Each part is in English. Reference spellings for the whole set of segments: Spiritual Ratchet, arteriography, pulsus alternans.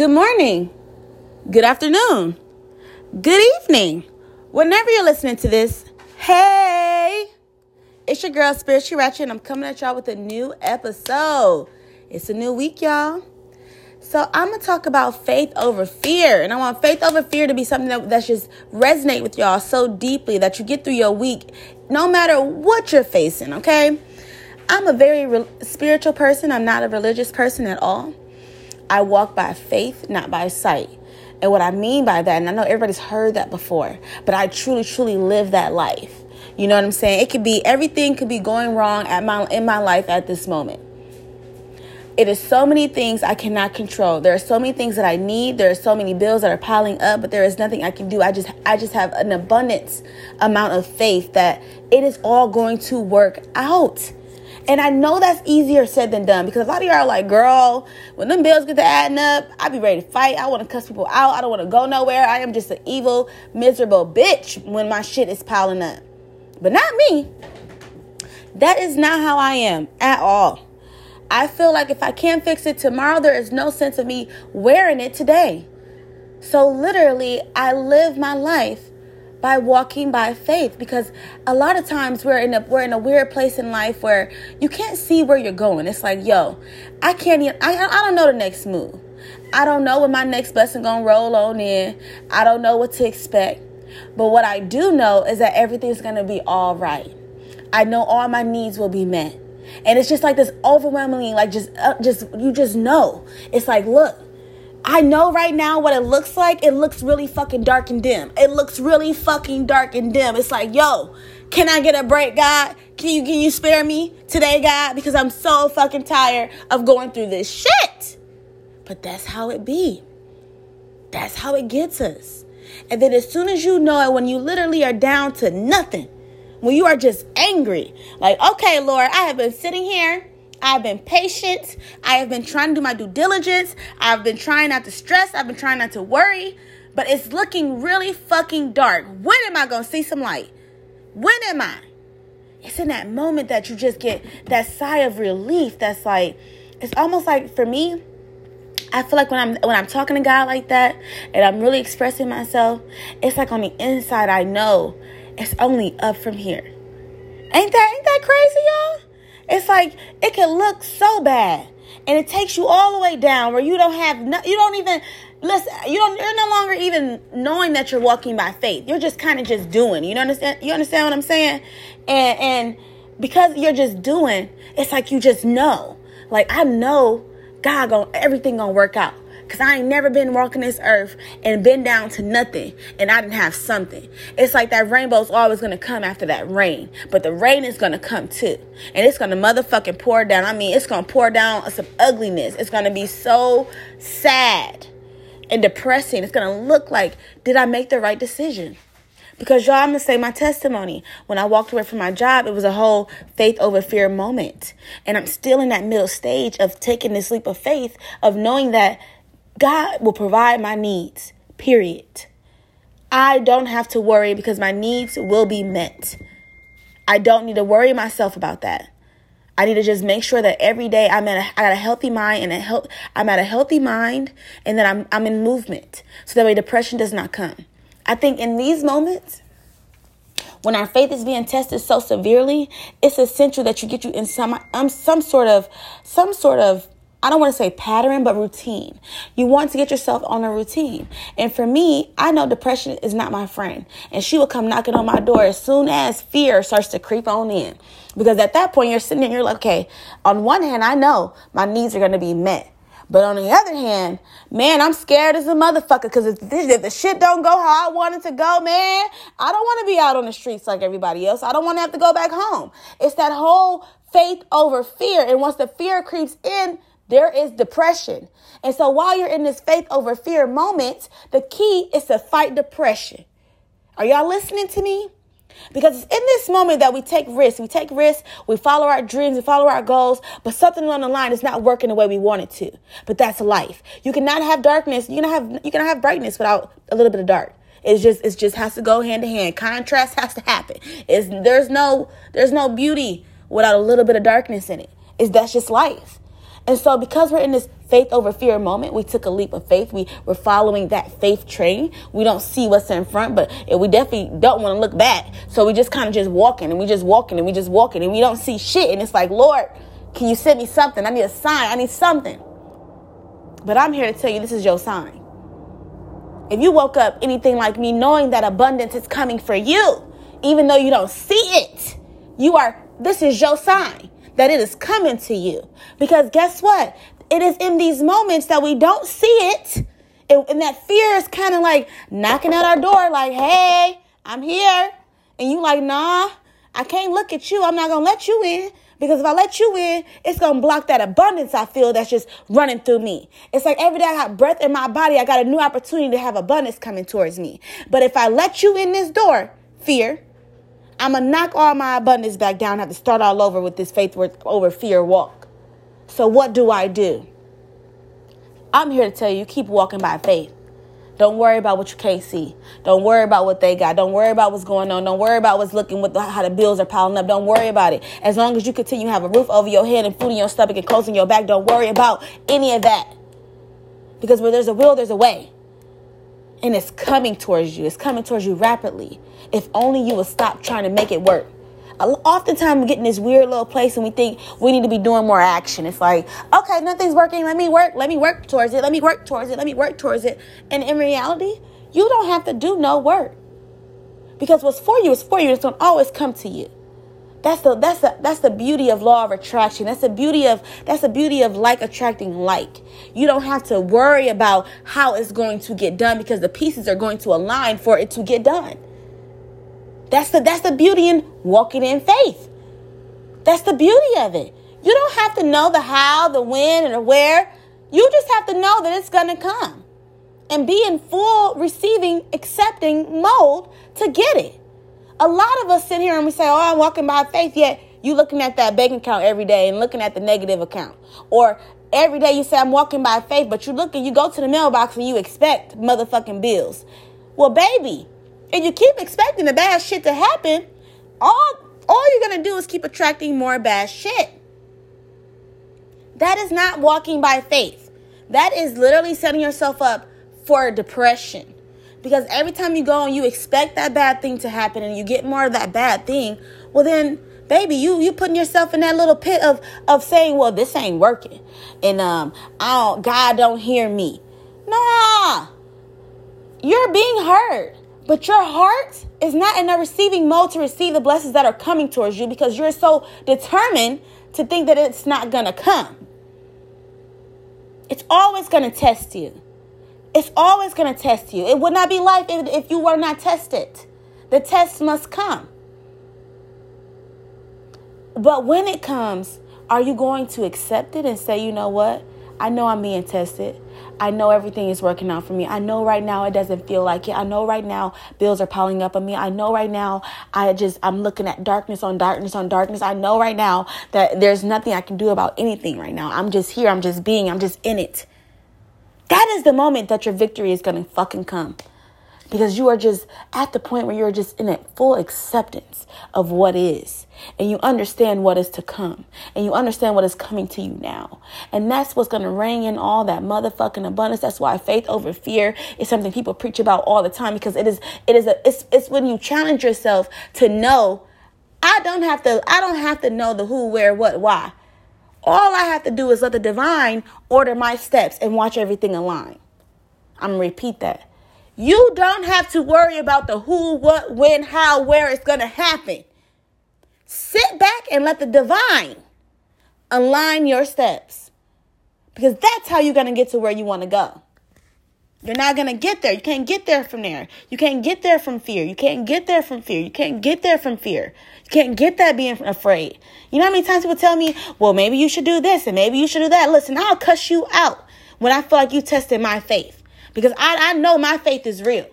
Good morning, good afternoon, good evening. Whenever you're listening to this, hey, it's your girl, Spiritual Ratchet, and I'm coming at y'all with a new episode. It's a new week, y'all. So I'm going to talk about faith over fear, and I want faith over fear to be something that just resonate with y'all so deeply that you get through your week, no matter what you're facing, okay? I'm a very spiritual person. I'm not a religious person at all. I walk by faith, not by sight. And what I mean by that, and I know everybody's heard that before, but I truly, truly live that life. You know what I'm saying? It could be, everything could be going wrong in my life at this moment. It is so many things I cannot control. There are so many things that I need. There are so many bills that are piling up, but there is nothing I can do. I just have an abundance amount of faith that it is all going to work out. And I know that's easier said than done, because a lot of y'all are like, girl, when them bills get to adding up, I be ready to fight. I want to cuss people out. I don't want to go nowhere. I am just an evil, miserable bitch when my shit is piling up. But not me. That is not how I am at all. I feel like if I can't fix it tomorrow, there is no sense of me wearing it today. So literally, I live my life by walking by faith, because a lot of times we're in a weird place in life where you can't see where you're going. It's like, yo, I don't know the next move. I don't know when my next blessing gonna roll on in. I don't know what to expect. But what I do know is that everything's gonna be all right. I know all my needs will be met. And it's just like this overwhelmingly, like you just know. It's like, look, I know right now what it looks like. It looks really fucking dark and dim. It's like, yo, can I get a break, God? Can you spare me today, God? Because I'm so fucking tired of going through this shit. But that's how it be. That's how it gets us. And then as soon as you know it, when you literally are down to nothing, when you are just angry, like, okay, Lord, I have been sitting here. I've been patient. I have been trying to do my due diligence. I've been trying not to stress. I've been trying not to worry. But it's looking really fucking dark. When am I going to see some light? When am I? It's in that moment that you just get that sigh of relief. That's like, it's almost like, for me, I feel like when I'm talking to God like that and I'm really expressing myself, it's like on the inside I know it's only up from here. Ain't that crazy, y'all? It's like it can look so bad, and it takes you all the way down where you don't have you're no longer even knowing that you're walking by faith. You're just kind of just doing. You understand what I'm saying? And because you're just doing, it's like you just know. Like, I know God everything gonna work out. Because I ain't never been walking this earth and been down to nothing and I didn't have something. It's like that rainbow's always going to come after that rain. But the rain is going to come too. And it's going to motherfucking pour down. I mean, it's going to pour down some ugliness. It's going to be so sad and depressing. It's going to look like, did I make the right decision? Because, y'all, I'm going to say my testimony. When I walked away from my job, it was a whole faith over fear moment. And I'm still in that middle stage of taking this leap of faith of knowing that God will provide my needs, period. I don't have to worry because my needs will be met. I don't need to worry myself about that. I need to just make sure that every day I got a healthy mind I'm at a healthy mind, and that I'm in movement. So that way depression does not come. I think in these moments, when our faith is being tested so severely, it's essential that you get you in some sort of I don't want to say pattern, but routine. You want to get yourself on a routine. And for me, I know depression is not my friend. And she will come knocking on my door as soon as fear starts to creep on in. Because at that point, you're sitting there and you're like, okay, on one hand, I know my needs are going to be met. But on the other hand, man, I'm scared as a motherfucker, because if the shit don't go how I want it to go, man, I don't want to be out on the streets like everybody else. I don't want to have to go back home. It's that whole faith over fear. And once the fear creeps in, there is depression. And so while you're in this faith over fear moment, the key is to fight depression. Are y'all listening to me? Because it's in this moment that we take risks. We take risks. We follow our dreams. We follow our goals. But something on the line is not working the way we want it to. But that's life. You cannot have darkness. You cannot have brightness without a little bit of dark. It just has to go hand to hand. Contrast has to happen. There's no beauty without a little bit of darkness in it. That's just life. And so because we're in this faith over fear moment, we took a leap of faith. We're following that faith train. We don't see what's in front, but we definitely don't want to look back. So we just kind of just walking, and we just walking, and we just walking, and we don't see shit. And it's like, Lord, can you send me something? I need a sign. I need something. But I'm here to tell you, this is your sign. If you woke up anything like me, knowing that abundance is coming for you, even though you don't see it, this is your sign that it is coming to you. Because guess what? It is in these moments that we don't see it. And that fear is kind of like knocking at our door, like, hey, I'm here. And you like, nah, I can't look at you. I'm not going to let you in. Because if I let you in, it's going to block that abundance I feel that's just running through me. It's like every day I got breath in my body, I got a new opportunity to have abundance coming towards me. But if I let you in this door, fear, I'm going to knock all my abundance back down. I have to start all over with this faith over fear walk. So what do I do? I'm here to tell you, keep walking by faith. Don't worry about what you can't see. Don't worry about what they got. Don't worry about what's going on. Don't worry about what's looking, how the bills are piling up. Don't worry about it. As long as you continue to have a roof over your head and food in your stomach and clothes in your back, don't worry about any of that. Because where there's a will, there's a way. And it's coming towards you. It's coming towards you rapidly. If only you would stop trying to make it work. Oftentimes we get in this weird little place and we think we need to be doing more action. It's like, okay, nothing's working. Let me work towards it. And in reality, you don't have to do no work, because what's for you is for you. It's going to always come to you. That's the beauty of law of attraction. That's the beauty of like attracting like. You don't have to worry about how it's going to get done, because the pieces are going to align for it to get done. That's the beauty in walking in faith. That's the beauty of it. You don't have to know the how, the when, and the where. You just have to know that it's going to come and be in full receiving, accepting mode to get it. A lot of us sit here and we say, oh, I'm walking by faith, yet you looking at that bank account every day and looking at the negative account. Or every day you say, I'm walking by faith, but you look and you go to the mailbox and you expect motherfucking bills. Well, baby, and you keep expecting the bad shit to happen, all you're going to do is keep attracting more bad shit. That is not walking by faith. That is literally setting yourself up for depression. Because every time you go and you expect that bad thing to happen and you get more of that bad thing, well then, baby, you putting yourself in that little pit of saying, well, this ain't working. And God don't hear me. Nah, you're being heard. But your heart is not in a receiving mode to receive the blessings that are coming towards you, because you're so determined to think that it's not going to come. It's always going to test you. It's always going to test you. It would not be life if you were not tested. The test must come. But when it comes, are you going to accept it and say, you know what? I know I'm being tested. I know everything is working out for me. I know right now it doesn't feel like it. I know right now bills are piling up on me. I know right now I'm looking at darkness on darkness on darkness. I know right now that there's nothing I can do about anything right now. I'm just here. I'm just being. I'm just in it. That is the moment that your victory is going to fucking come, because you are just at the point where you're just in a full acceptance of what is, and you understand what is to come, and you understand what is coming to you now. And that's what's going to rein in all that motherfucking abundance. That's why faith over fear is something people preach about all the time, because it's when you challenge yourself to know, I don't have to know the who, where, what, why. All I have to do is let the divine order my steps and watch everything align. I'm going to repeat that. You don't have to worry about the who, what, when, how, where it's going to happen. Sit back and let the divine align your steps, because that's how you're going to get to where you want to go. You're not going to get there. You can't get there from there. You can't get there from fear. You can't get there from fear. You can't get there from fear. You can't get that being afraid. You know how many times people tell me, well, maybe you should do this and maybe you should do that. Listen, I'll cuss you out when I feel like you tested my faith. Because I know my faith is real.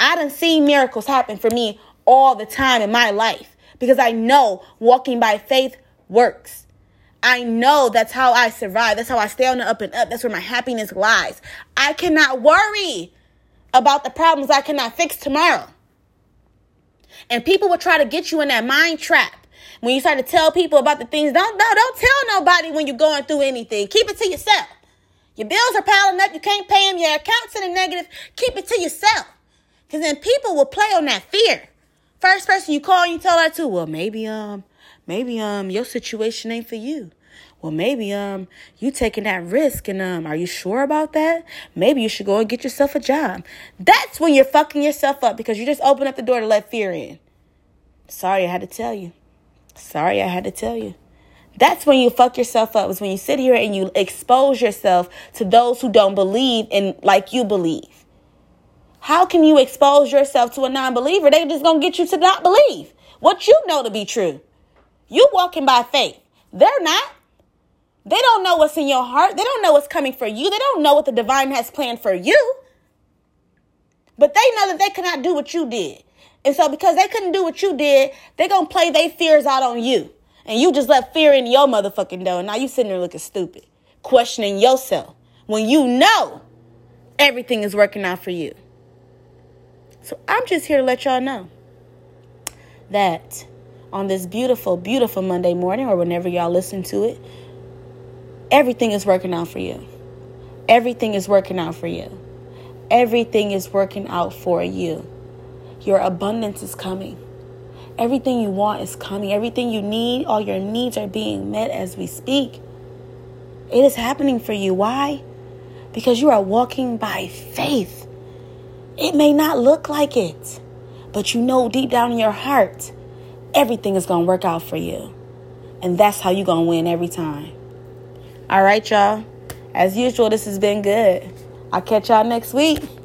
I done seen miracles happen for me all the time in my life, because I know walking by faith works. I know that's how I survive. That's how I stay on the up and up. That's where my happiness lies. I cannot worry about the problems I cannot fix tomorrow. And people will try to get you in that mind trap When you start to tell people about the things, don't tell nobody when you're going through anything. Keep it to yourself. Your bills are piling up. You can't pay them. Your account's in the negative. Keep it to yourself. Because then people will play on that fear. First person you call and you tell her to, well, maybe your situation ain't for you. Well, maybe you taking that risk and are you sure about that? Maybe you should go and get yourself a job. That's when you're fucking yourself up because you just open up the door to let fear in. Sorry, I had to tell you. That's when you fuck yourself up, is when you sit here and you expose yourself to those who don't believe in like you believe. How can you expose yourself to a non-believer? They just going to get you to not believe what you know to be true. You walking by faith. They're not. They don't know what's in your heart. They don't know what's coming for you. They don't know what the divine has planned for you. But they know that they cannot do what you did. And so because they couldn't do what you did, they're going to play their fears out on you. And you just let fear in your motherfucking door. And now you sitting there looking stupid, questioning yourself when you know everything is working out for you. So I'm just here to let y'all know that on this beautiful, beautiful Monday morning, or whenever y'all listen to it, everything is working out for you. Everything is working out for you. Everything is working out for you. Your abundance is coming. Everything you want is coming. Everything you need, all your needs are being met as we speak. It is happening for you. Why? Because you are walking by faith. It may not look like it, but you know deep down in your heart, everything is going to work out for you. And that's how you're going to win every time. All right, y'all. As usual, this has been good. I'll catch y'all next week.